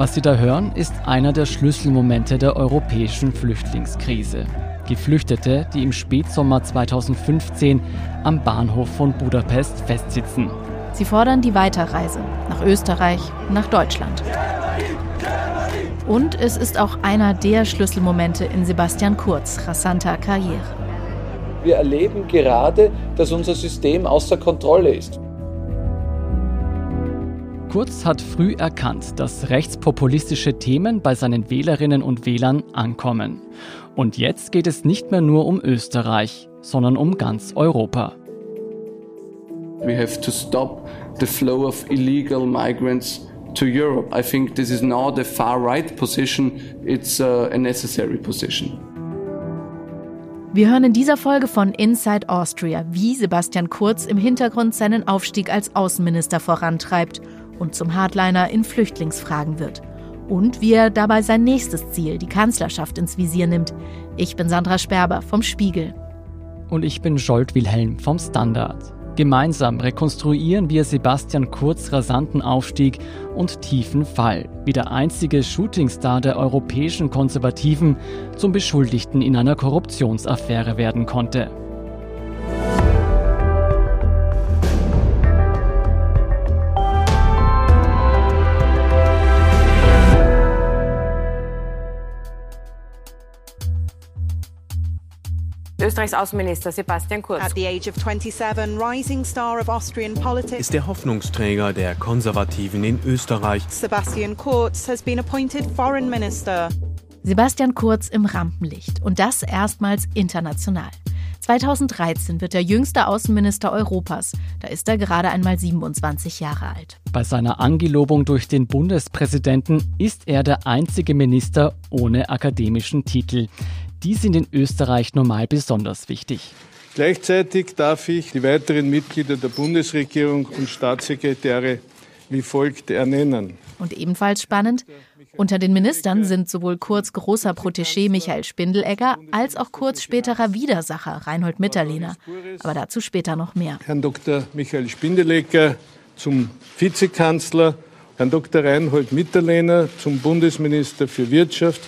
Was Sie da hören, ist einer der Schlüsselmomente der europäischen Flüchtlingskrise. Geflüchtete, die im Spätsommer 2015 am Bahnhof von Budapest festsitzen. Sie fordern die Weiterreise nach Österreich, nach Deutschland. Und es ist auch einer der Schlüsselmomente in Sebastian Kurz' rasanter Karriere. Wir erleben gerade, dass unser System außer Kontrolle ist. Kurz hat früh erkannt, dass rechtspopulistische Themen bei seinen Wählerinnen und Wählern ankommen. Und jetzt geht es nicht mehr nur um Österreich, sondern um ganz Europa. We have to stop the flow of illegal migrants to Europe. I think this is not a far-right position, it's a necessary position. Wir hören in dieser Folge von Inside Austria, wie Sebastian Kurz im Hintergrund seinen Aufstieg als Außenminister vorantreibt und zum Hardliner in Flüchtlingsfragen wird. Und wie er dabei sein nächstes Ziel, die Kanzlerschaft, ins Visier nimmt. Ich bin Sandra Sperber vom Spiegel. Und ich bin Zsolt Wilhelm vom Standard. Gemeinsam rekonstruieren wir Sebastian Kurz' rasanten Aufstieg und tiefen Fall, wie der einzige Shootingstar der europäischen Konservativen zum Beschuldigten in einer Korruptionsaffäre werden konnte. Österreichs Außenminister Sebastian Kurz. At the age of 27, rising star of Austrian politics. Ist der Hoffnungsträger der Konservativen in Österreich. Sebastian Kurz has been appointed foreign minister. Sebastian Kurz im Rampenlicht und das erstmals international. 2013 wird er jüngster Außenminister Europas. Da ist er gerade einmal 27 Jahre alt. Bei seiner Angelobung durch den Bundespräsidenten ist er der einzige Minister ohne akademischen Titel. Die sind in Österreich normal besonders wichtig. Gleichzeitig darf ich die weiteren Mitglieder der Bundesregierung und Staatssekretäre wie folgt ernennen. Und ebenfalls spannend, unter den Ministern sind sowohl Kurz' großer Protégé Michael Spindelegger als auch Kurz' späterer Widersacher Reinhold Mitterlehner. Aber dazu später noch mehr. Herrn Dr. Michael Spindelegger zum Vizekanzler, Herrn Dr. Reinhold Mitterlehner zum Bundesminister für Wirtschaft,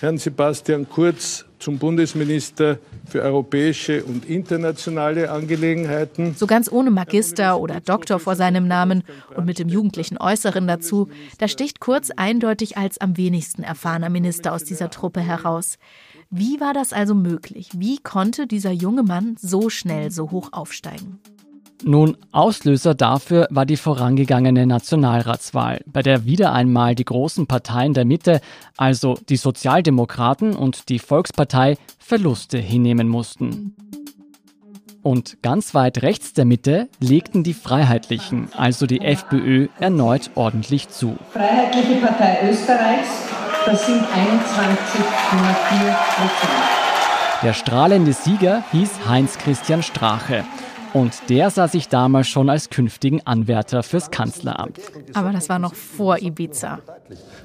Herrn Sebastian Kurz zum Bundesminister für europäische und internationale Angelegenheiten. So ganz ohne Magister oder Doktor vor seinem Namen und mit dem jugendlichen Äußeren dazu, da sticht Kurz eindeutig als am wenigsten erfahrener Minister aus dieser Truppe heraus. Wie war das also möglich? Wie konnte dieser junge Mann so schnell so hoch aufsteigen? Nun, Auslöser dafür war die vorangegangene Nationalratswahl, bei der wieder einmal die großen Parteien der Mitte, also die Sozialdemokraten und die Volkspartei, Verluste hinnehmen mussten. Und ganz weit rechts der Mitte legten die Freiheitlichen, also die FPÖ, erneut ordentlich zu. Freiheitliche Partei Österreichs, das sind 21,4%. Der strahlende Sieger hieß Heinz-Christian Strache. Und der sah sich damals schon als künftigen Anwärter fürs Kanzleramt. Aber das war noch vor Ibiza.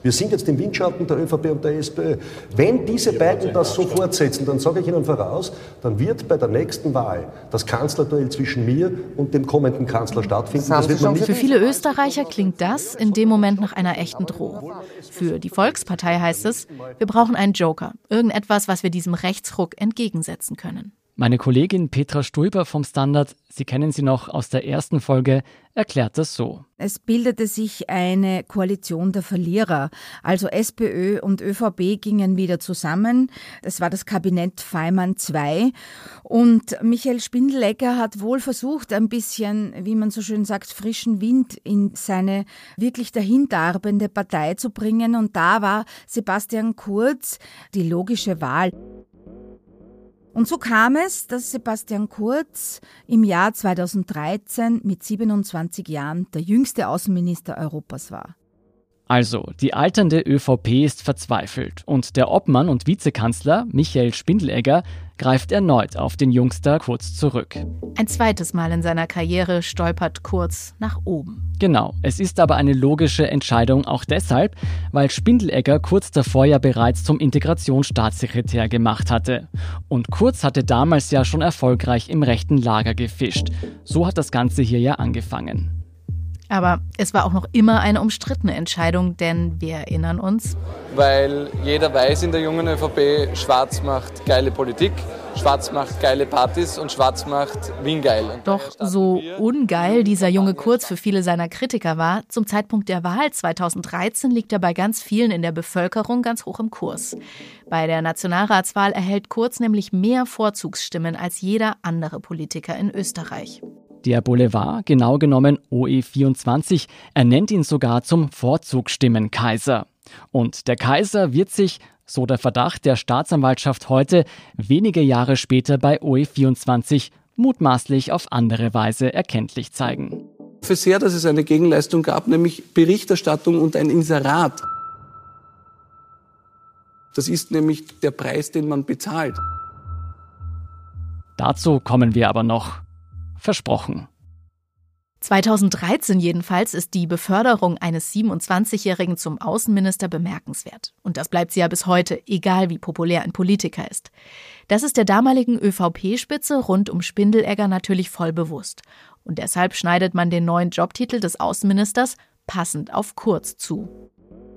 Wir sind jetzt im Windschatten der ÖVP und der SPÖ. Wenn diese beiden das so fortsetzen, dann sage ich Ihnen voraus, dann wird bei der nächsten Wahl das Kanzlerduell zwischen mir und dem kommenden Kanzler stattfinden. Das wird man nicht. Für viele Österreicher klingt das in dem Moment nach einer echten Drohung. Für die Volkspartei heißt es, wir brauchen einen Joker, irgendetwas, was wir diesem Rechtsruck entgegensetzen können. Meine Kollegin Petra Stuiber vom Standard, Sie kennen sie noch aus der ersten Folge, erklärt das so. Es bildete sich eine Koalition der Verlierer. Also SPÖ und ÖVP gingen wieder zusammen. Das war das Kabinett Faymann II. Und Michael Spindelegger hat wohl versucht, ein bisschen, wie man so schön sagt, frischen Wind in seine wirklich dahinterarbeitende Partei zu bringen. Und da war Sebastian Kurz die logische Wahl. Und so kam es, dass Sebastian Kurz im Jahr 2013 mit 27 Jahren der jüngste Außenminister Europas war. Also, die alternde ÖVP ist verzweifelt und der Obmann und Vizekanzler Michael Spindelegger greift erneut auf den Jungster Kurz zurück. Ein zweites Mal in seiner Karriere stolpert Kurz nach oben. Genau, es ist aber eine logische Entscheidung auch deshalb, weil Spindelegger kurz davor ja bereits zum Integrationsstaatssekretär gemacht hatte. Und Kurz hatte damals ja schon erfolgreich im rechten Lager gefischt. So hat das Ganze hier ja angefangen. Aber es war auch noch immer eine umstrittene Entscheidung, denn wir erinnern uns. Weil jeder weiß in der jungen ÖVP, Schwarz macht geile Politik, Schwarz macht geile Partys und Schwarz macht Wien geil. Doch so ungeil dieser junge Kurz für viele seiner Kritiker war, zum Zeitpunkt der Wahl 2013 liegt er bei ganz vielen in der Bevölkerung ganz hoch im Kurs. Bei der Nationalratswahl erhält Kurz nämlich mehr Vorzugsstimmen als jeder andere Politiker in Österreich. Der Boulevard, genau genommen OE24, ernennt ihn sogar zum Vorzugsstimmenkaiser. Und der Kaiser wird sich, so der Verdacht der Staatsanwaltschaft heute, wenige Jahre später bei OE24 mutmaßlich auf andere Weise erkenntlich zeigen. Ich hoffe sehr, dass es eine Gegenleistung gab, nämlich Berichterstattung und ein Inserat. Das ist nämlich der Preis, den man bezahlt. Dazu kommen wir aber noch. Versprochen. 2013 jedenfalls ist die Beförderung eines 27-Jährigen zum Außenminister bemerkenswert. Und das bleibt sie ja bis heute, egal wie populär ein Politiker ist. Das ist der damaligen ÖVP-Spitze rund um Spindelegger natürlich voll bewusst. Und deshalb schneidet man den neuen Jobtitel des Außenministers passend auf Kurz zu.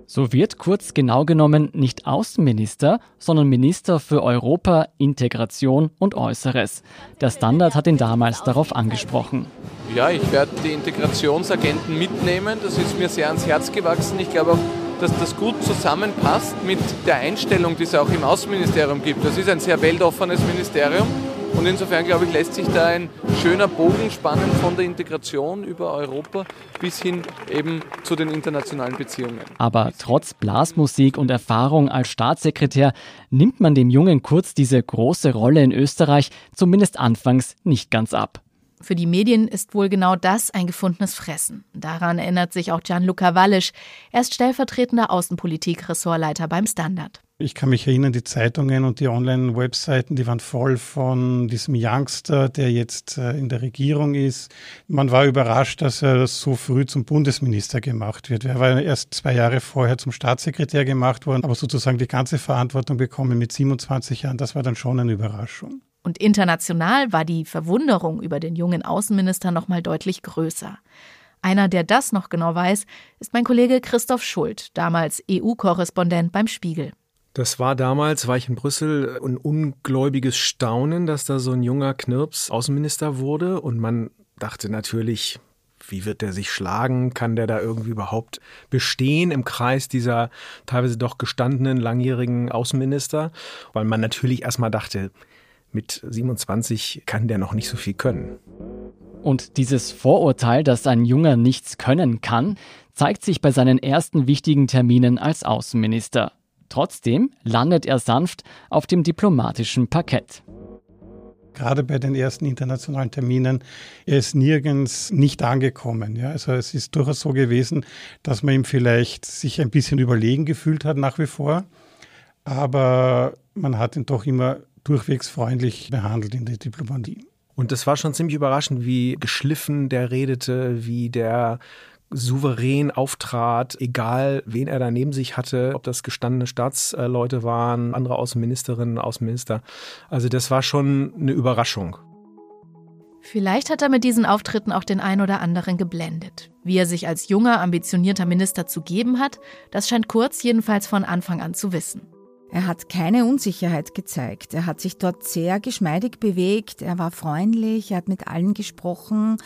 So wird Kurz genau genommen nicht Außenminister, sondern Minister für Europa, Integration und Äußeres. Der Standard hat ihn damals darauf angesprochen. Ja, ich werde die Integrationsagenten mitnehmen. Das ist mir sehr ans Herz gewachsen. Ich glaube auch, dass das gut zusammenpasst mit der Einstellung, die es auch im Außenministerium gibt. Das ist ein sehr weltoffenes Ministerium. Und insofern, glaube ich, lässt sich da ein schöner Bogen spannen von der Integration über Europa bis hin eben zu den internationalen Beziehungen. Aber trotz Blasmusik und Erfahrung als Staatssekretär nimmt man dem jungen Kurz diese große Rolle in Österreich zumindest anfangs nicht ganz ab. Für die Medien ist wohl genau das ein gefundenes Fressen. Daran erinnert sich auch Gianluca Wallisch. Er ist stellvertretender Außenpolitik-Ressortleiter beim Standard. Ich kann mich erinnern, die Zeitungen und die Online-Webseiten, die waren voll von diesem Youngster, der jetzt in der Regierung ist. Man war überrascht, dass er das so früh zum Bundesminister gemacht wird. Er war erst 2 Jahre vorher zum Staatssekretär gemacht worden, aber sozusagen die ganze Verantwortung bekommen mit 27 Jahren, das war dann schon eine Überraschung. Und international war die Verwunderung über den jungen Außenminister noch mal deutlich größer. Einer, der das noch genau weiß, ist mein Kollege Christoph Schult, damals EU-Korrespondent beim Spiegel. Das war damals, war ich in Brüssel, ein ungläubiges Staunen, dass da so ein junger Knirps Außenminister wurde. Und man dachte natürlich, wie wird der sich schlagen? Kann der da irgendwie überhaupt bestehen im Kreis dieser teilweise doch gestandenen, langjährigen Außenminister? Weil man natürlich erstmal dachte, mit 27 kann der noch nicht so viel können. Und dieses Vorurteil, dass ein Junger nichts können kann, zeigt sich bei seinen ersten wichtigen Terminen als Außenminister. Trotzdem landet er sanft auf dem diplomatischen Parkett. Gerade bei den ersten internationalen Terminen, er ist nirgends nicht angekommen. Ja, also es ist durchaus so gewesen, dass man ihm vielleicht sich ein bisschen überlegen gefühlt hat nach wie vor. Aber man hat ihn doch immer durchwegs freundlich behandelt in der Diplomatie. Und das war schon ziemlich überraschend, wie geschliffen der redete, wie der souverän auftrat, egal wen er da neben sich hatte, ob das gestandene Staatsleute waren, andere Außenministerinnen, Außenminister. Also das war schon eine Überraschung. Vielleicht hat er mit diesen Auftritten auch den ein oder anderen geblendet. Wie er sich als junger, ambitionierter Minister zu geben hat, das scheint Kurz jedenfalls von Anfang an zu wissen. Er hat keine Unsicherheit gezeigt. Er hat sich dort sehr geschmeidig bewegt. Er war freundlich, er hat mit allen gesprochen.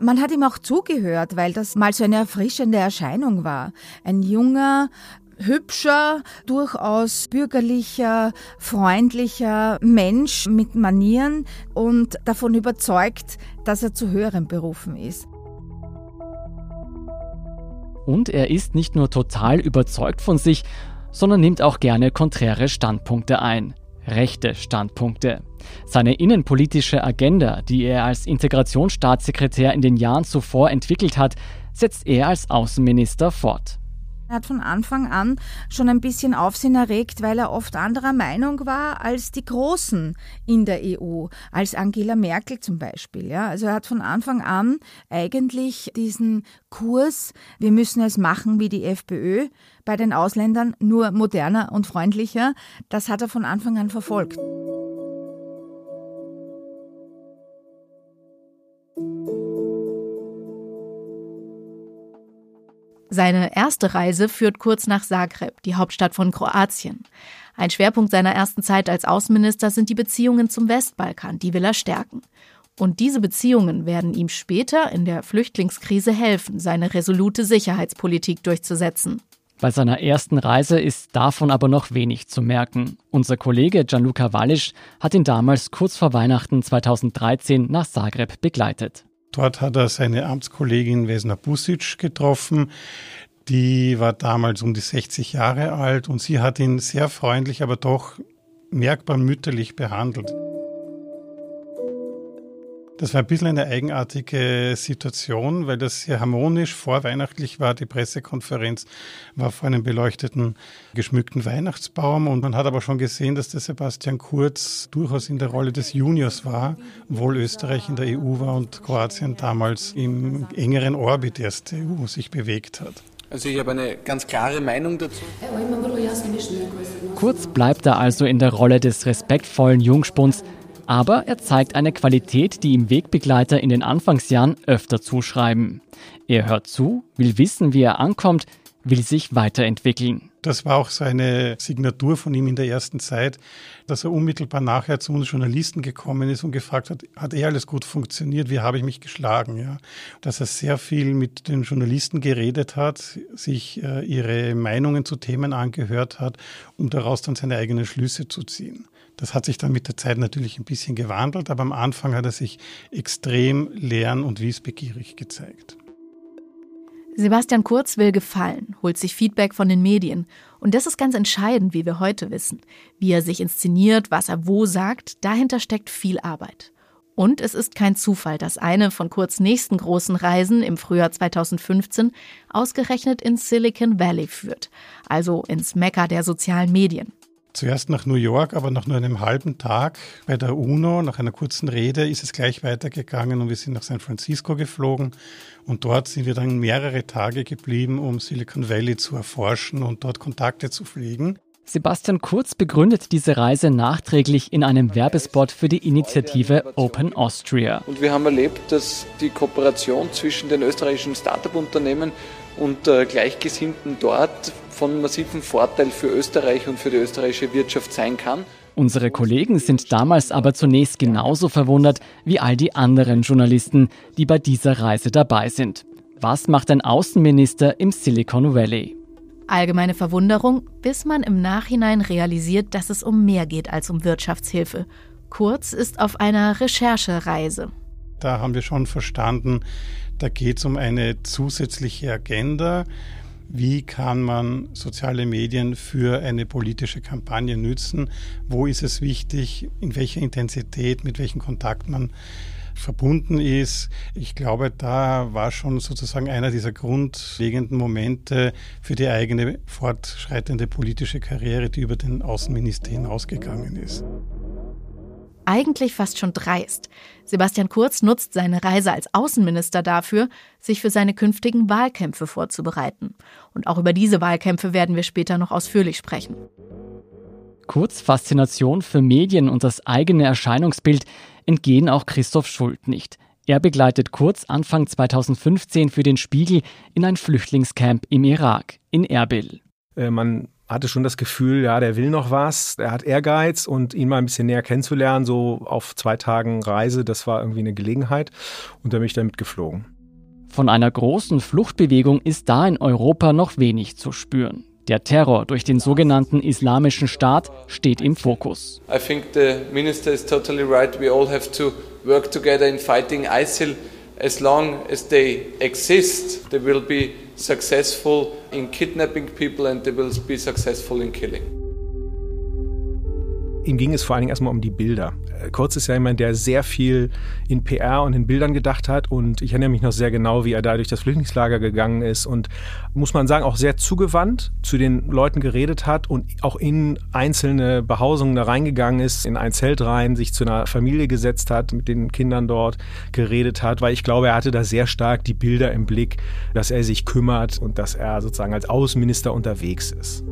Man hat ihm auch zugehört, weil das mal so eine erfrischende Erscheinung war. Ein junger, hübscher, durchaus bürgerlicher, freundlicher Mensch mit Manieren und davon überzeugt, dass er zu höheren Berufen ist. Und er ist nicht nur total überzeugt von sich, sondern nimmt auch gerne konträre Standpunkte ein. Rechte Standpunkte. Seine innenpolitische Agenda, die er als Integrationsstaatssekretär in den Jahren zuvor entwickelt hat, setzt er als Außenminister fort. Er hat von Anfang an schon ein bisschen Aufsehen erregt, weil er oft anderer Meinung war als die Großen in der EU, als Angela Merkel zum Beispiel. Ja. Also er hat von Anfang an eigentlich diesen Kurs, wir müssen es machen wie die FPÖ, bei den Ausländern nur moderner und freundlicher, das hat er von Anfang an verfolgt. Seine erste Reise führt Kurz nach Zagreb, die Hauptstadt von Kroatien. Ein Schwerpunkt seiner ersten Zeit als Außenminister sind die Beziehungen zum Westbalkan, die will er stärken. Und diese Beziehungen werden ihm später in der Flüchtlingskrise helfen, seine resolute Sicherheitspolitik durchzusetzen. Bei seiner ersten Reise ist davon aber noch wenig zu merken. Unser Kollege Gianluca Wallisch hat ihn damals kurz vor Weihnachten 2013 nach Zagreb begleitet. Dort hat er seine Amtskollegin Vesna Pusić getroffen. Die war damals um die 60 Jahre alt und sie hat ihn sehr freundlich, aber doch merkbar mütterlich behandelt. Das war ein bisschen eine eigenartige Situation, weil das sehr harmonisch vorweihnachtlich war. Die Pressekonferenz war vor einem beleuchteten, geschmückten Weihnachtsbaum. Und man hat aber schon gesehen, dass der Sebastian Kurz durchaus in der Rolle des Juniors war, obwohl Österreich in der EU war und Kroatien damals im engeren Orbit erst der EU sich bewegt hat. Also ich habe eine ganz klare Meinung dazu. Kurz bleibt da also in der Rolle des respektvollen Jungspunds, aber er zeigt eine Qualität, die ihm Wegbegleiter in den Anfangsjahren öfter zuschreiben. Er hört zu, will wissen, wie er ankommt, will sich weiterentwickeln. Das war auch seine Signatur von ihm in der ersten Zeit, dass er unmittelbar nachher zu uns Journalisten gekommen ist und gefragt hat, hat alles gut funktioniert, wie habe ich mich geschlagen? Ja? Dass er sehr viel mit den Journalisten geredet hat, sich ihre Meinungen zu Themen angehört hat, um daraus dann seine eigenen Schlüsse zu ziehen. Das hat sich dann mit der Zeit natürlich ein bisschen gewandelt, aber am Anfang hat er sich extrem lern- und wissbegierig gezeigt. Sebastian Kurz will gefallen, holt sich Feedback von den Medien. Und das ist ganz entscheidend, wie wir heute wissen. Wie er sich inszeniert, was er wo sagt, dahinter steckt viel Arbeit. Und es ist kein Zufall, dass eine von Kurz' nächsten großen Reisen im Frühjahr 2015 ausgerechnet ins Silicon Valley führt, also ins Mekka der sozialen Medien. Zuerst nach New York, aber nach nur einem halben Tag bei der UNO, nach einer kurzen Rede, ist es gleich weitergegangen und wir sind nach San Francisco geflogen. Und dort sind wir dann mehrere Tage geblieben, um Silicon Valley zu erforschen und dort Kontakte zu pflegen. Sebastian Kurz begründet diese Reise nachträglich in einem Werbespot für die Initiative Open Austria. Und wir haben erlebt, dass die Kooperation zwischen den österreichischen Start-up-Unternehmen und Gleichgesinnten dort von massivem Vorteil für Österreich und für die österreichische Wirtschaft sein kann. Unsere Kollegen sind damals aber zunächst genauso verwundert wie all die anderen Journalisten, die bei dieser Reise dabei sind. Was macht ein Außenminister im Silicon Valley? Allgemeine Verwunderung, bis man im Nachhinein realisiert, dass es um mehr geht als um Wirtschaftshilfe. Kurz ist auf einer Recherchereise. Da haben wir schon verstanden, da geht es um eine zusätzliche Agenda. Wie kann man soziale Medien für eine politische Kampagne nützen? Wo ist es wichtig? In welcher Intensität? Mit welchem Kontakt man verbunden ist? Ich glaube, da war schon sozusagen einer dieser grundlegenden Momente für die eigene fortschreitende politische Karriere, die über den Außenminister hinausgegangen ist. Eigentlich fast schon dreist. Sebastian Kurz nutzt seine Reise als Außenminister dafür, sich für seine künftigen Wahlkämpfe vorzubereiten. Und auch über diese Wahlkämpfe werden wir später noch ausführlich sprechen. Kurz' Faszination für Medien und das eigene Erscheinungsbild entgehen auch Christoph Schult nicht. Er begleitet Kurz Anfang 2015 für den Spiegel in ein Flüchtlingscamp im Irak, in Erbil. Man hatte schon das Gefühl, ja, der will noch was, er hat Ehrgeiz und ihn mal ein bisschen näher kennenzulernen, so auf 2 Tagen Reise, das war irgendwie eine Gelegenheit und da bin ich dann mitgeflogen. Von einer großen Fluchtbewegung ist da in Europa noch wenig zu spüren. Der Terror durch den sogenannten Islamischen Staat steht im Fokus. I think the minister is totally right. We all have to work together in fighting ISIL. As long as they exist, they will be successful in kidnapping people and they will be successful in killing. Ihm ging es vor allen Dingen erstmal um die Bilder. Kurz ist ja jemand, der sehr viel in PR und in Bildern gedacht hat und ich erinnere mich noch sehr genau, wie er da durch das Flüchtlingslager gegangen ist und, muss man sagen, auch sehr zugewandt zu den Leuten geredet hat und auch in einzelne Behausungen da reingegangen ist, in ein Zelt rein, sich zu einer Familie gesetzt hat, mit den Kindern dort geredet hat, weil ich glaube, er hatte da sehr stark die Bilder im Blick, dass er sich kümmert und dass er sozusagen als Außenminister unterwegs ist.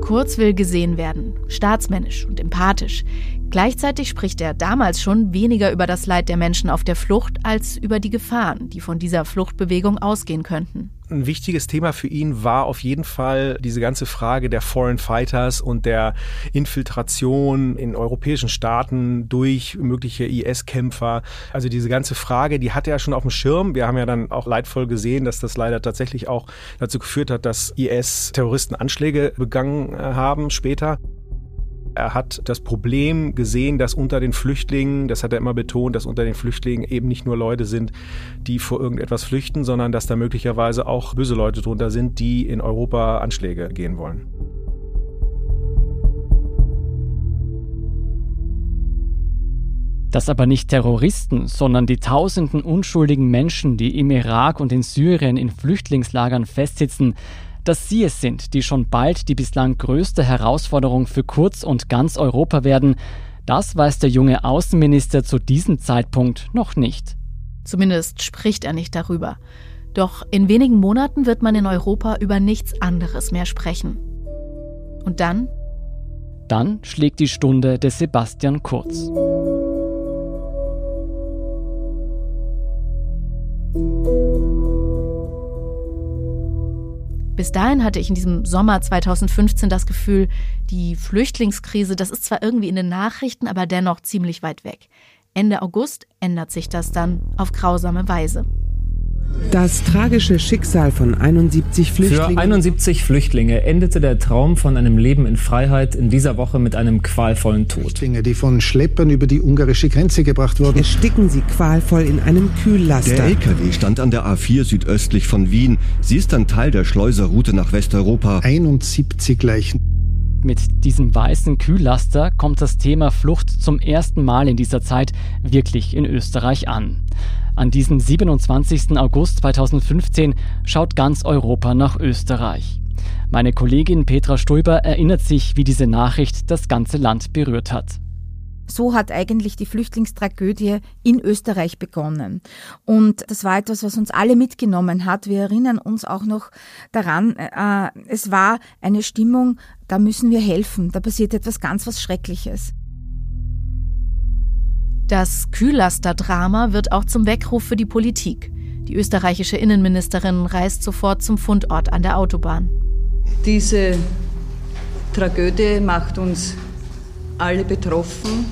Kurz will gesehen werden, staatsmännisch und empathisch. Gleichzeitig spricht er damals schon weniger über das Leid der Menschen auf der Flucht als über die Gefahren, die von dieser Fluchtbewegung ausgehen könnten. Ein wichtiges Thema für ihn war auf jeden Fall diese ganze Frage der Foreign Fighters und der Infiltration in europäischen Staaten durch mögliche IS-Kämpfer. Also diese ganze Frage, die hatte er schon auf dem Schirm. Wir haben ja dann auch leidvoll gesehen, dass das leider tatsächlich auch dazu geführt hat, dass IS-Terroristen Anschläge begangen haben später. Er hat das Problem gesehen, dass unter den Flüchtlingen, das hat er immer betont, dass unter den Flüchtlingen eben nicht nur Leute sind, die vor irgendetwas flüchten, sondern dass da möglicherweise auch böse Leute drunter sind, die in Europa Anschläge gehen wollen. Dass aber nicht Terroristen, sondern die tausenden unschuldigen Menschen, die im Irak und in Syrien in Flüchtlingslagern festsitzen, dass sie es sind, die schon bald die bislang größte Herausforderung für Kurz und ganz Europa werden, das weiß der junge Außenminister zu diesem Zeitpunkt noch nicht. Zumindest spricht er nicht darüber. Doch in wenigen Monaten wird man in Europa über nichts anderes mehr sprechen. Und dann? Dann schlägt die Stunde des Sebastian Kurz. Bis dahin hatte ich in diesem Sommer 2015 das Gefühl, die Flüchtlingskrise, das ist zwar irgendwie in den Nachrichten, aber dennoch ziemlich weit weg. Ende August ändert sich das dann auf grausame Weise. Das tragische Schicksal von 71 Flüchtlingen. Für 71 Flüchtlinge endete der Traum von einem Leben in Freiheit in dieser Woche mit einem qualvollen Tod. Flüchtlinge, die von Schleppern über die ungarische Grenze gebracht wurden. Ersticken sie qualvoll in einem Kühllaster. Der LKW stand an der A4 südöstlich von Wien. Sie ist dann Teil der Schleuserroute nach Westeuropa. 71 Leichen. Mit diesem weißen Kühllaster kommt das Thema Flucht zum ersten Mal in dieser Zeit wirklich in Österreich an. An diesem 27. August 2015 schaut ganz Europa nach Österreich. Meine Kollegin Petra Stuiber erinnert sich, wie diese Nachricht das ganze Land berührt hat. So hat eigentlich die Flüchtlingstragödie in Österreich begonnen. Und das war etwas, was uns alle mitgenommen hat. Wir erinnern uns auch noch daran, es war eine Stimmung, da müssen wir helfen, da passiert etwas ganz was Schreckliches. Das Kühllaster-Drama wird auch zum Weckruf für die Politik. Die österreichische Innenministerin reist sofort zum Fundort an der Autobahn. Diese Tragödie macht uns alle betroffen.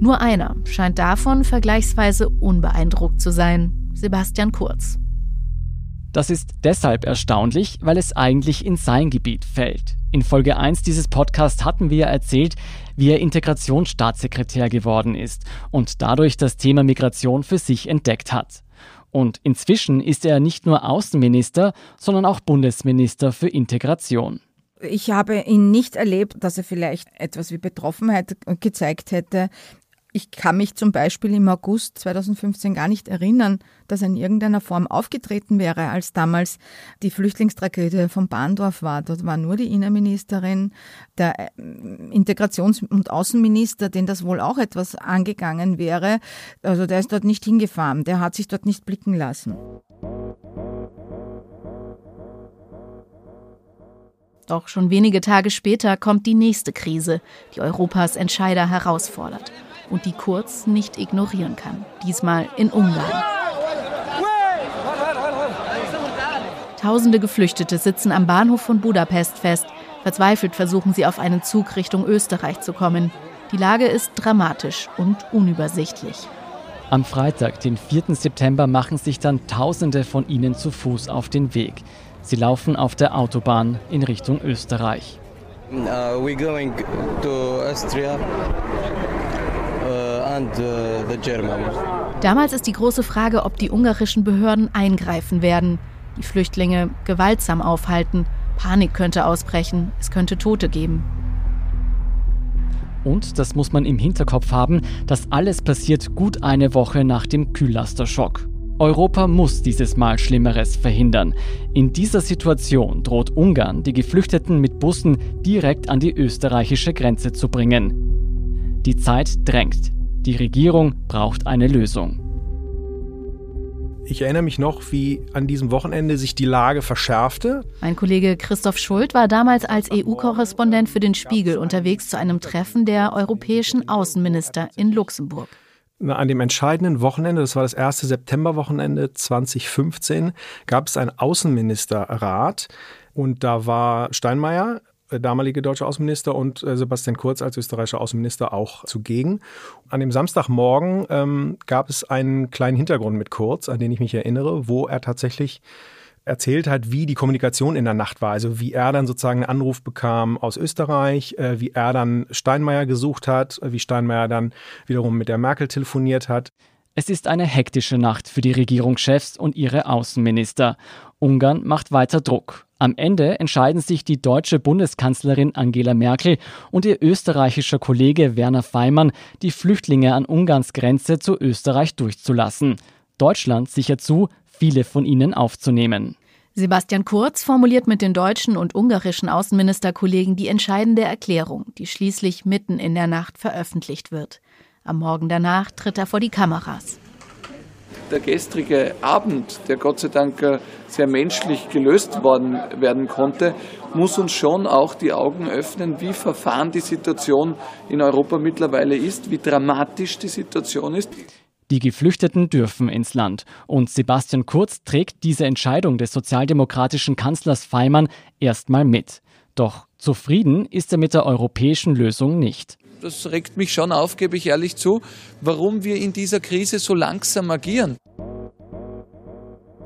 Nur einer scheint davon vergleichsweise unbeeindruckt zu sein, Sebastian Kurz. Das ist deshalb erstaunlich, weil es eigentlich in sein Gebiet fällt. In Folge 1 dieses Podcasts hatten wir erzählt, wie er Integrationsstaatssekretär geworden ist und dadurch das Thema Migration für sich entdeckt hat. Und inzwischen ist er nicht nur Außenminister, sondern auch Bundesminister für Integration. Ich habe ihn nicht erlebt, dass er vielleicht etwas wie Betroffenheit gezeigt hätte. Ich kann mich zum Beispiel im August 2015 gar nicht erinnern, dass er in irgendeiner Form aufgetreten wäre, als damals die Flüchtlingstragödie von Bahndorf war. Dort war nur die Innenministerin, der Integrations- und Außenminister, den das wohl auch etwas angegangen wäre. Also der ist dort nicht hingefahren, der hat sich dort nicht blicken lassen. Doch schon wenige Tage später kommt die nächste Krise, die Europas Entscheider herausfordert und die Kurz nicht ignorieren kann. Diesmal in Ungarn. Tausende Geflüchtete sitzen am Bahnhof von Budapest fest. Verzweifelt versuchen sie, auf einen Zug Richtung Österreich zu kommen. Die Lage ist dramatisch und unübersichtlich. Am Freitag, den 4. September, machen sich dann Tausende von ihnen zu Fuß auf den Weg. Sie laufen auf der Autobahn in Richtung Österreich. We're going to Austria and the German. Damals ist die große Frage, ob die ungarischen Behörden eingreifen werden, die Flüchtlinge gewaltsam aufhalten, Panik könnte ausbrechen, es könnte Tote geben. Und, das muss man im Hinterkopf haben, das alles passiert gut eine Woche nach dem Kühllasterschock. Europa muss dieses Mal Schlimmeres verhindern. In dieser Situation droht Ungarn, die Geflüchteten mit Bussen direkt an die österreichische Grenze zu bringen. Die Zeit drängt. Die Regierung braucht eine Lösung. Ich erinnere mich noch, wie an diesem Wochenende sich die Lage verschärfte. Mein Kollege Christoph Schult war damals als EU-Korrespondent für den Spiegel unterwegs zu einem Treffen der europäischen Außenminister in Luxemburg. an dem entscheidenden Wochenende, das war das erste Septemberwochenende 2015, gab es einen Außenministerrat und da war Steinmeier, damalige deutsche Außenminister, und Sebastian Kurz als österreichischer Außenminister auch zugegen. An dem Samstagmorgen gab es einen kleinen Hintergrund mit Kurz, an den ich mich erinnere, wo er tatsächlich erzählt hat, wie die Kommunikation in der Nacht war. Also wie er dann sozusagen einen Anruf bekam aus Österreich, wie er dann Steinmeier gesucht hat, wie Steinmeier dann wiederum mit der Merkel telefoniert hat. Es ist eine hektische Nacht für die Regierungschefs und ihre Außenminister. Ungarn macht weiter Druck. Am Ende entscheiden sich die deutsche Bundeskanzlerin Angela Merkel und ihr österreichischer Kollege Werner Faymann, die Flüchtlinge an Ungarns Grenze zu Österreich durchzulassen. Deutschland sichert zu, viele von ihnen aufzunehmen. Sebastian Kurz formuliert mit den deutschen und ungarischen Außenministerkollegen die entscheidende Erklärung, die schließlich mitten in der Nacht veröffentlicht wird. Am Morgen danach tritt er vor die Kameras. Der gestrige Abend, der Gott sei Dank sehr menschlich gelöst worden werden konnte, muss uns schon auch die Augen öffnen, wie verfahren die Situation in Europa mittlerweile ist, wie dramatisch die Situation ist. Die Geflüchteten dürfen ins Land. Und Sebastian Kurz trägt diese Entscheidung des sozialdemokratischen Kanzlers Faymann erstmal mit. Doch zufrieden ist er mit der europäischen Lösung nicht. Das regt mich schon auf, gebe ich ehrlich zu, warum wir in dieser Krise so langsam agieren.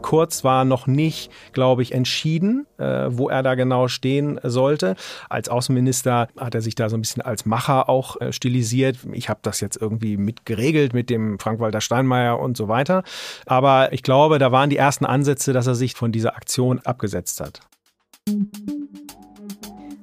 Kurz war noch nicht, glaube ich, entschieden, wo er da genau stehen sollte. Als Außenminister hat er sich da so ein bisschen als Macher auch stilisiert. Ich habe das jetzt irgendwie mitgeregelt mit dem Frank-Walter Steinmeier und so weiter. Aber ich glaube, da waren die ersten Ansätze, dass er sich von dieser Aktion abgesetzt hat.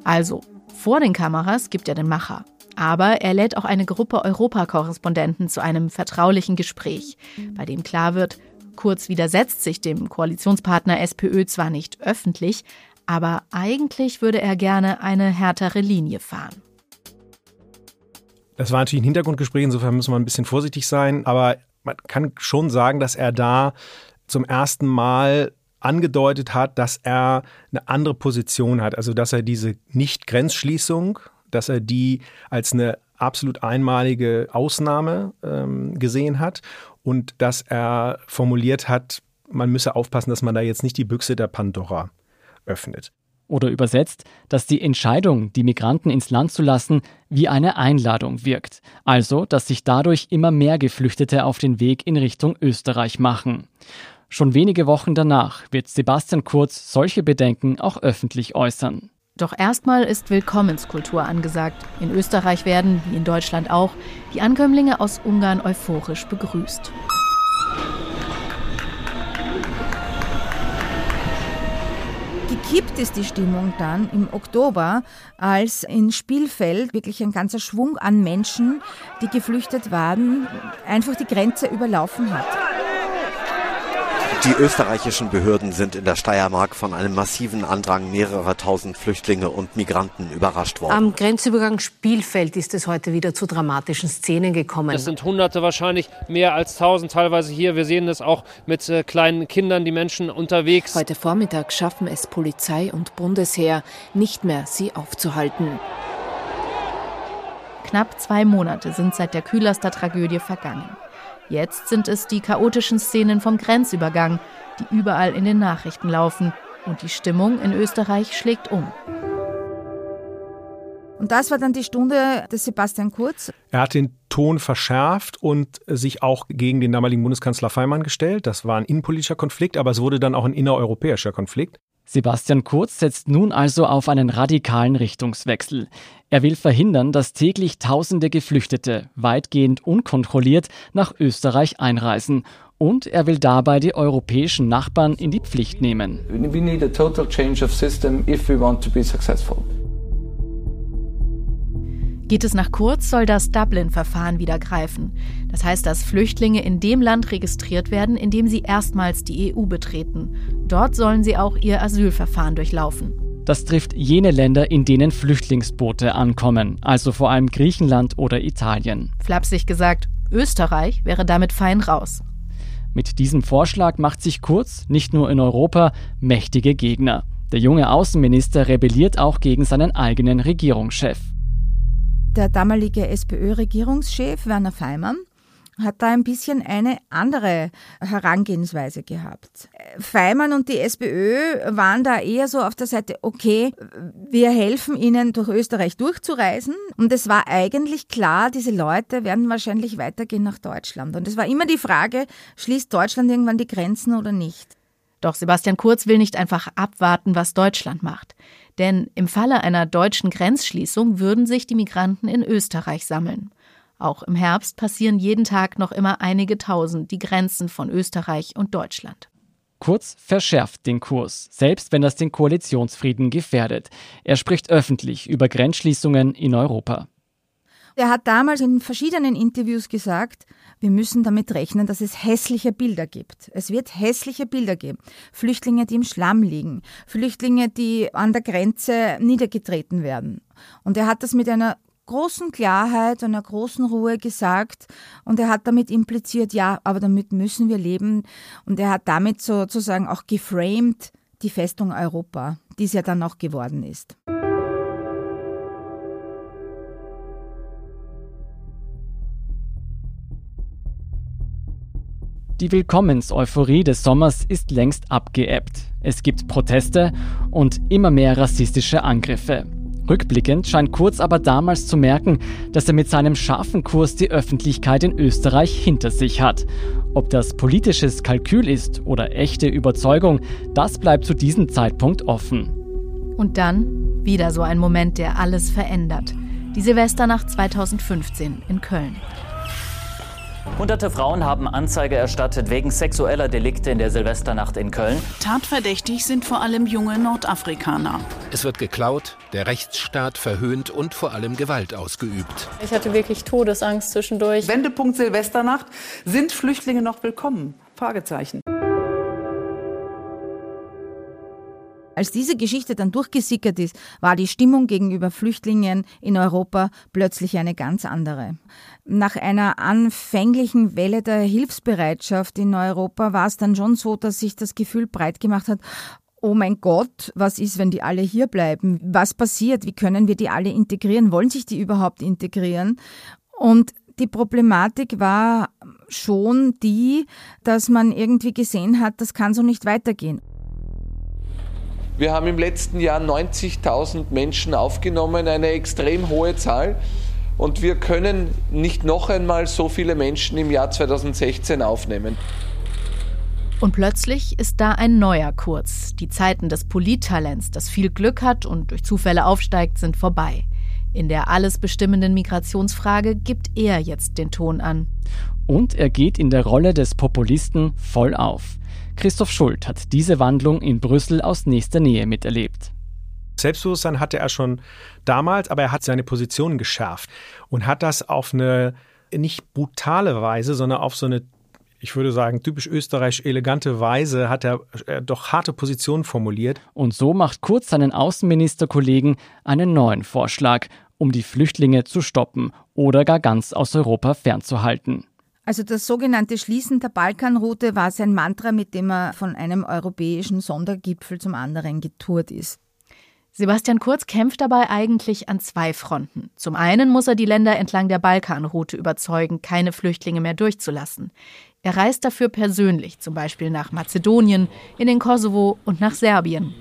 Also, vor den Kameras gibt er den Macher. Aber er lädt auch eine Gruppe Europakorrespondenten zu einem vertraulichen Gespräch, bei dem klar wird, Kurz widersetzt sich dem Koalitionspartner SPÖ zwar nicht öffentlich, aber eigentlich würde er gerne eine härtere Linie fahren. Das war natürlich ein Hintergrundgespräch, insofern müssen wir ein bisschen vorsichtig sein. Aber man kann schon sagen, dass er da zum ersten Mal angedeutet hat, dass er eine andere Position hat. Also dass er diese Nicht-Grenzschließung, dass er die als eine absolut einmalige Ausnahme gesehen hat. Und dass er formuliert hat, man müsse aufpassen, dass man da jetzt nicht die Büchse der Pandora öffnet. Oder übersetzt, dass die Entscheidung, die Migranten ins Land zu lassen, wie eine Einladung wirkt. Also, dass sich dadurch immer mehr Geflüchtete auf den Weg in Richtung Österreich machen. Schon wenige Wochen danach wird Sebastian Kurz solche Bedenken auch öffentlich äußern. Doch erstmal ist Willkommenskultur angesagt. In Österreich werden, wie in Deutschland auch, die Ankömmlinge aus Ungarn euphorisch begrüßt. Gekippt ist die Stimmung dann im Oktober, als in Spielfeld wirklich ein ganzer Schwung an Menschen, die geflüchtet waren, einfach die Grenze überlaufen hat. Die österreichischen Behörden sind in der Steiermark von einem massiven Andrang mehrerer tausend Flüchtlinge und Migranten überrascht worden. Am Grenzübergang Spielfeld ist es heute wieder zu dramatischen Szenen gekommen. Es sind Hunderte, wahrscheinlich mehr als 1000 teilweise hier. Wir sehen es auch mit kleinen Kindern, die Menschen unterwegs. Heute Vormittag schaffen es Polizei und Bundesheer nicht mehr, sie aufzuhalten. Knapp 2 Monate sind seit der Kühlerster Tragödie vergangen. Jetzt sind es die chaotischen Szenen vom Grenzübergang, die überall in den Nachrichten laufen. Und die Stimmung in Österreich schlägt um. Und das war dann die Stunde des Sebastian Kurz. Er hat den Ton verschärft und sich auch gegen den damaligen Bundeskanzler Faymann gestellt. Das war ein innenpolitischer Konflikt, aber es wurde dann auch ein innereuropäischer Konflikt. Sebastian Kurz setzt nun also auf einen radikalen Richtungswechsel. Er will verhindern, dass täglich tausende Geflüchtete, weitgehend unkontrolliert, nach Österreich einreisen. Und er will dabei die europäischen Nachbarn in die Pflicht nehmen. We need a total change of system if we want to be successful. Geht es nach Kurz, soll das Dublin-Verfahren wieder greifen. Das heißt, dass Flüchtlinge in dem Land registriert werden, in dem sie erstmals die EU betreten. Dort sollen sie auch ihr Asylverfahren durchlaufen. Das trifft jene Länder, in denen Flüchtlingsboote ankommen, also vor allem Griechenland oder Italien. Flapsig gesagt, Österreich wäre damit fein raus. Mit diesem Vorschlag macht sich Kurz, nicht nur in Europa, mächtige Gegner. Der junge Außenminister rebelliert auch gegen seinen eigenen Regierungschef. Der damalige SPÖ-Regierungschef Werner Faymann hat da ein bisschen eine andere Herangehensweise gehabt. Faymann und die SPÖ waren da eher so auf der Seite, okay, wir helfen ihnen, durch Österreich durchzureisen. Und es war eigentlich klar, diese Leute werden wahrscheinlich weitergehen nach Deutschland. Und es war immer die Frage, schließt Deutschland irgendwann die Grenzen oder nicht? Doch Sebastian Kurz will nicht einfach abwarten, was Deutschland macht. Denn im Falle einer deutschen Grenzschließung würden sich die Migranten in Österreich sammeln. Auch im Herbst passieren jeden Tag noch immer einige Tausend die Grenzen von Österreich und Deutschland. Kurz verschärft den Kurs, selbst wenn das den Koalitionsfrieden gefährdet. Er spricht öffentlich über Grenzschließungen in Europa. Er hat damals in verschiedenen Interviews gesagt, wir müssen damit rechnen, dass es hässliche Bilder gibt. Es wird hässliche Bilder geben. Flüchtlinge, die im Schlamm liegen. Flüchtlinge, die an der Grenze niedergetreten werden. Und er hat das mit einer großen Klarheit, einer großen Ruhe gesagt und er hat damit impliziert, ja, aber damit müssen wir leben und er hat damit sozusagen auch geframed die Festung Europa, die es ja dann auch geworden ist. Die Willkommenseuphorie des Sommers ist längst abgeebbt. Es gibt Proteste und immer mehr rassistische Angriffe. Rückblickend scheint Kurz aber damals zu merken, dass er mit seinem scharfen Kurs die Öffentlichkeit in Österreich hinter sich hat. Ob das politisches Kalkül ist oder echte Überzeugung, das bleibt zu diesem Zeitpunkt offen. Und dann wieder so ein Moment, der alles verändert. Die Silvesternacht 2015 in Köln. Hunderte Frauen haben Anzeige erstattet wegen sexueller Delikte in der Silvesternacht in Köln. Tatverdächtig sind vor allem junge Nordafrikaner. Es wird geklaut, der Rechtsstaat verhöhnt und vor allem Gewalt ausgeübt. Ich hatte wirklich Todesangst zwischendurch. Wendepunkt Silvesternacht. Sind Flüchtlinge noch willkommen? Fragezeichen. Als diese Geschichte dann durchgesickert ist, war die Stimmung gegenüber Flüchtlingen in Europa plötzlich eine ganz andere. Nach einer anfänglichen Welle der Hilfsbereitschaft in Europa war es dann schon so, dass sich das Gefühl breit gemacht hat, oh mein Gott, was ist, wenn die alle hier bleiben? Was passiert? Wie können wir die alle integrieren? Wollen sich die überhaupt integrieren? Und die Problematik war schon die, dass man irgendwie gesehen hat, das kann so nicht weitergehen. Wir haben im letzten Jahr 90.000 Menschen aufgenommen, eine extrem hohe Zahl. Und wir können nicht noch einmal so viele Menschen im Jahr 2016 aufnehmen. Und plötzlich ist da ein neuer Kurz. Die Zeiten des Polittalents, das viel Glück hat und durch Zufälle aufsteigt, sind vorbei. In der alles bestimmenden Migrationsfrage gibt er jetzt den Ton an. Und er geht in der Rolle des Populisten voll auf. Christoph Schult hat diese Wandlung in Brüssel aus nächster Nähe miterlebt. Selbstbewusstsein hatte er schon damals, aber er hat seine Position geschärft und hat das auf eine nicht brutale Weise, sondern auf so eine, ich würde sagen, typisch österreichisch elegante Weise hat er doch harte Positionen formuliert. Und so macht Kurz seinen Außenministerkollegen einen neuen Vorschlag, um die Flüchtlinge zu stoppen oder gar ganz aus Europa fernzuhalten. Also das sogenannte Schließen der Balkanroute war sein Mantra, mit dem er von einem europäischen Sondergipfel zum anderen getourt ist. Sebastian Kurz kämpft dabei eigentlich an zwei Fronten. Zum einen muss er die Länder entlang der Balkanroute überzeugen, keine Flüchtlinge mehr durchzulassen. Er reist dafür persönlich, zum Beispiel nach Mazedonien, in den Kosovo und nach Serbien.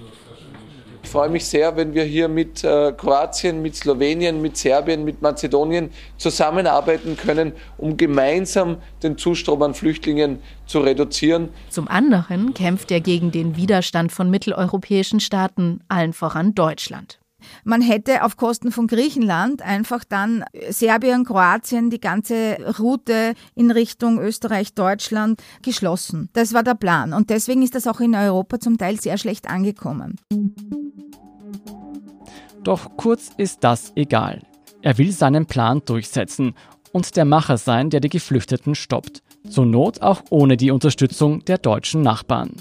Ich freue mich sehr, wenn wir hier mit Kroatien, mit Slowenien, mit Serbien, mit Mazedonien zusammenarbeiten können, um gemeinsam den Zustrom an Flüchtlingen zu reduzieren. Zum anderen kämpft er gegen den Widerstand von mitteleuropäischen Staaten, allen voran Deutschland. Man hätte auf Kosten von Griechenland einfach dann Serbien, Kroatien, die ganze Route in Richtung Österreich, Deutschland geschlossen. Das war der Plan und deswegen ist das auch in Europa zum Teil sehr schlecht angekommen. Doch Kurz ist das egal. Er will seinen Plan durchsetzen und der Macher sein, der die Geflüchteten stoppt. Zur Not auch ohne die Unterstützung der deutschen Nachbarn.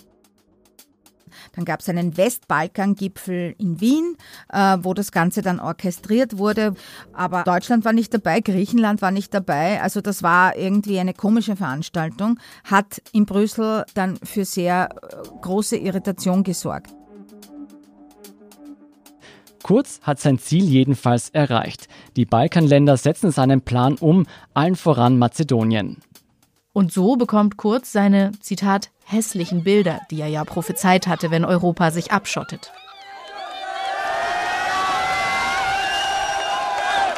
Dann gab es einen Westbalkan-Gipfel in Wien, wo das Ganze dann orchestriert wurde. Aber Deutschland war nicht dabei, Griechenland war nicht dabei. Also das war irgendwie eine komische Veranstaltung, hat in Brüssel dann für sehr große Irritation gesorgt. Kurz hat sein Ziel jedenfalls erreicht. Die Balkanländer setzen seinen Plan um, allen voran Mazedonien. Und so bekommt Kurz seine, Zitat, hässlichen Bilder, die er ja prophezeit hatte, wenn Europa sich abschottet.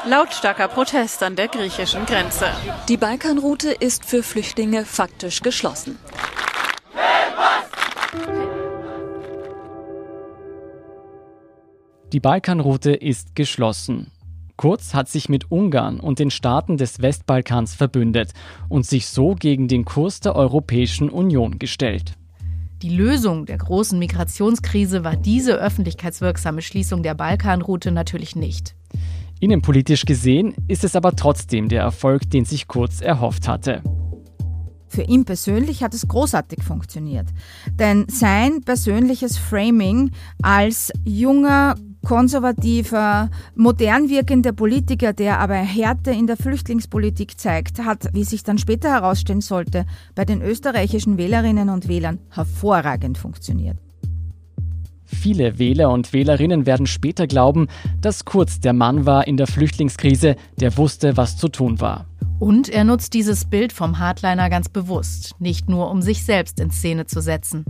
Lautstarker Protest an der griechischen Grenze. Die Balkanroute ist für Flüchtlinge faktisch geschlossen. Die Balkanroute ist geschlossen. Kurz hat sich mit Ungarn und den Staaten des Westbalkans verbündet und sich so gegen den Kurs der Europäischen Union gestellt. Die Lösung der großen Migrationskrise war diese öffentlichkeitswirksame Schließung der Balkanroute natürlich nicht. Innenpolitisch gesehen ist es aber trotzdem der Erfolg, den sich Kurz erhofft hatte. Für ihn persönlich hat es großartig funktioniert, denn sein persönliches Framing als junger, konservativer, modern wirkender Politiker, der aber Härte in der Flüchtlingspolitik zeigt, hat, wie sich dann später herausstellen sollte, bei den österreichischen Wählerinnen und Wählern hervorragend funktioniert. Viele Wähler und Wählerinnen werden später glauben, dass Kurz der Mann war in der Flüchtlingskrise, der wusste, was zu tun war. Und er nutzt dieses Bild vom Hardliner ganz bewusst, nicht nur um sich selbst in Szene zu setzen.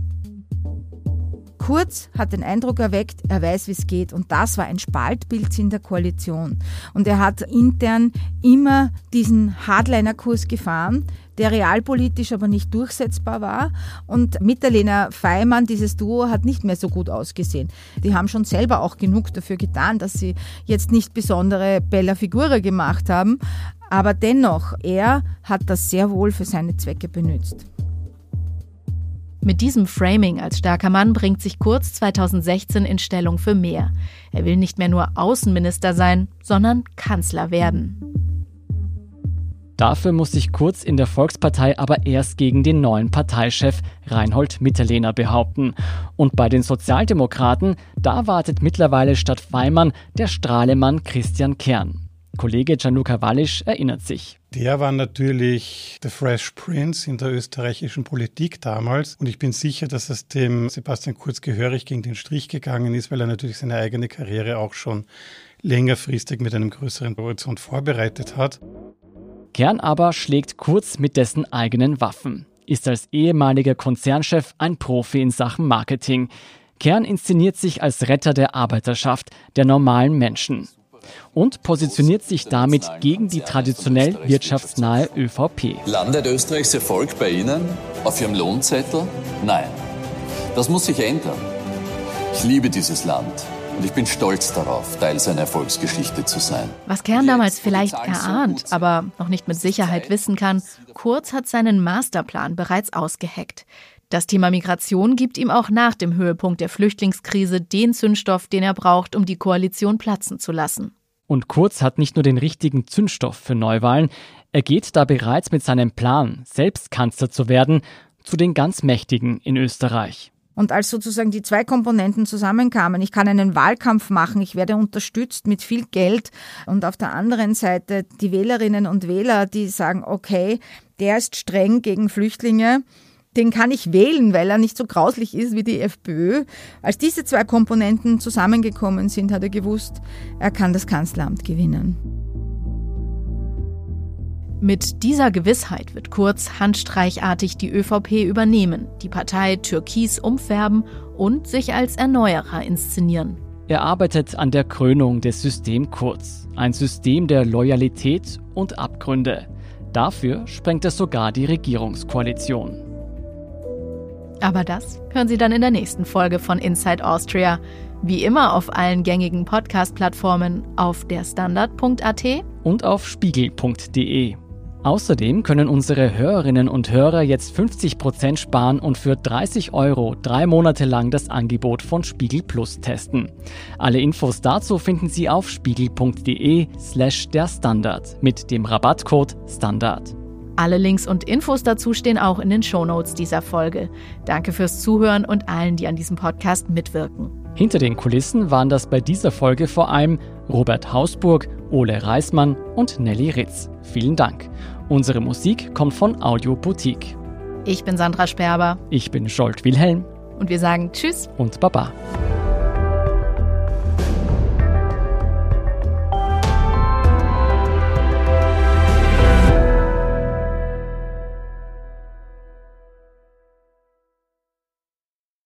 Kurz hat den Eindruck erweckt, er weiß, wie es geht. Und das war ein Spaltbild in der Koalition. Und er hat intern immer diesen Hardliner-Kurs gefahren, der realpolitisch aber nicht durchsetzbar war. Und Mitterlehner, Faymann, dieses Duo, hat nicht mehr so gut ausgesehen. Die haben schon selber auch genug dafür getan, dass sie jetzt nicht besondere Bella Figura gemacht haben. Aber dennoch, er hat das sehr wohl für seine Zwecke benutzt. Mit diesem Framing als starker Mann bringt sich Kurz 2016 in Stellung für mehr. Er will nicht mehr nur Außenminister sein, sondern Kanzler werden. Dafür muss sich Kurz in der Volkspartei aber erst gegen den neuen Parteichef Reinhold Mitterlehner behaupten. Und bei den Sozialdemokraten, da wartet mittlerweile statt Faymann der Strahlemann Christian Kern. Kollege Gianluca Wallisch erinnert sich. Der war natürlich der Fresh Prince in der österreichischen Politik damals. Und ich bin sicher, dass es dem Sebastian Kurz gehörig gegen den Strich gegangen ist, weil er natürlich seine eigene Karriere auch schon längerfristig mit einem größeren Horizont vorbereitet hat. Kern aber schlägt Kurz mit dessen eigenen Waffen. Ist als ehemaliger Konzernchef ein Profi in Sachen Marketing. Kern inszeniert sich als Retter der Arbeiterschaft, der normalen Menschen. Und positioniert sich damit gegen die traditionell wirtschaftsnahe ÖVP. Landet Österreichs Erfolg bei Ihnen? Auf Ihrem Lohnzettel? Nein. Das muss sich ändern. Ich liebe dieses Land und ich bin stolz darauf, Teil seiner Erfolgsgeschichte zu sein. Was Kern damals vielleicht erahnt, aber noch nicht mit Sicherheit wissen kann, Kurz hat seinen Masterplan bereits ausgeheckt. Das Thema Migration gibt ihm auch nach dem Höhepunkt der Flüchtlingskrise den Zündstoff, den er braucht, um die Koalition platzen zu lassen. Und Kurz hat nicht nur den richtigen Zündstoff für Neuwahlen, er geht da bereits mit seinem Plan, selbst Kanzler zu werden, zu den ganz Mächtigen in Österreich. Und als sozusagen die zwei Komponenten zusammenkamen, ich kann einen Wahlkampf machen, ich werde unterstützt mit viel Geld und auf der anderen Seite die Wählerinnen und Wähler, die sagen, okay, der ist streng gegen Flüchtlinge, den kann ich wählen, weil er nicht so grauslich ist wie die FPÖ. Als diese zwei Komponenten zusammengekommen sind, hat er gewusst, er kann das Kanzleramt gewinnen. Mit dieser Gewissheit wird Kurz handstreichartig die ÖVP übernehmen, die Partei türkis umfärben und sich als Erneuerer inszenieren. Er arbeitet an der Krönung des Systems Kurz, ein System der Loyalität und Abgründe. Dafür sprengt er sogar die Regierungskoalition. Aber das hören Sie dann in der nächsten Folge von Inside Austria. Wie immer auf allen gängigen Podcast-Plattformen, auf derstandard.at und auf spiegel.de. Außerdem können unsere Hörerinnen und Hörer jetzt 50% sparen und für 30 € 3 Monate lang das Angebot von Spiegel Plus testen. Alle Infos dazu finden Sie auf spiegel.de/derstandard mit dem Rabattcode STANDARD. Alle Links und Infos dazu stehen auch in den Shownotes dieser Folge. Danke fürs Zuhören und allen, die an diesem Podcast mitwirken. Hinter den Kulissen waren das bei dieser Folge vor allem Robert Hausburg, Ole Reismann und Nelly Ritz. Vielen Dank. Unsere Musik kommt von Audio Boutique. Ich bin Sandra Sperber. Ich bin Zsolt Wilhelm. Und wir sagen Tschüss und Baba.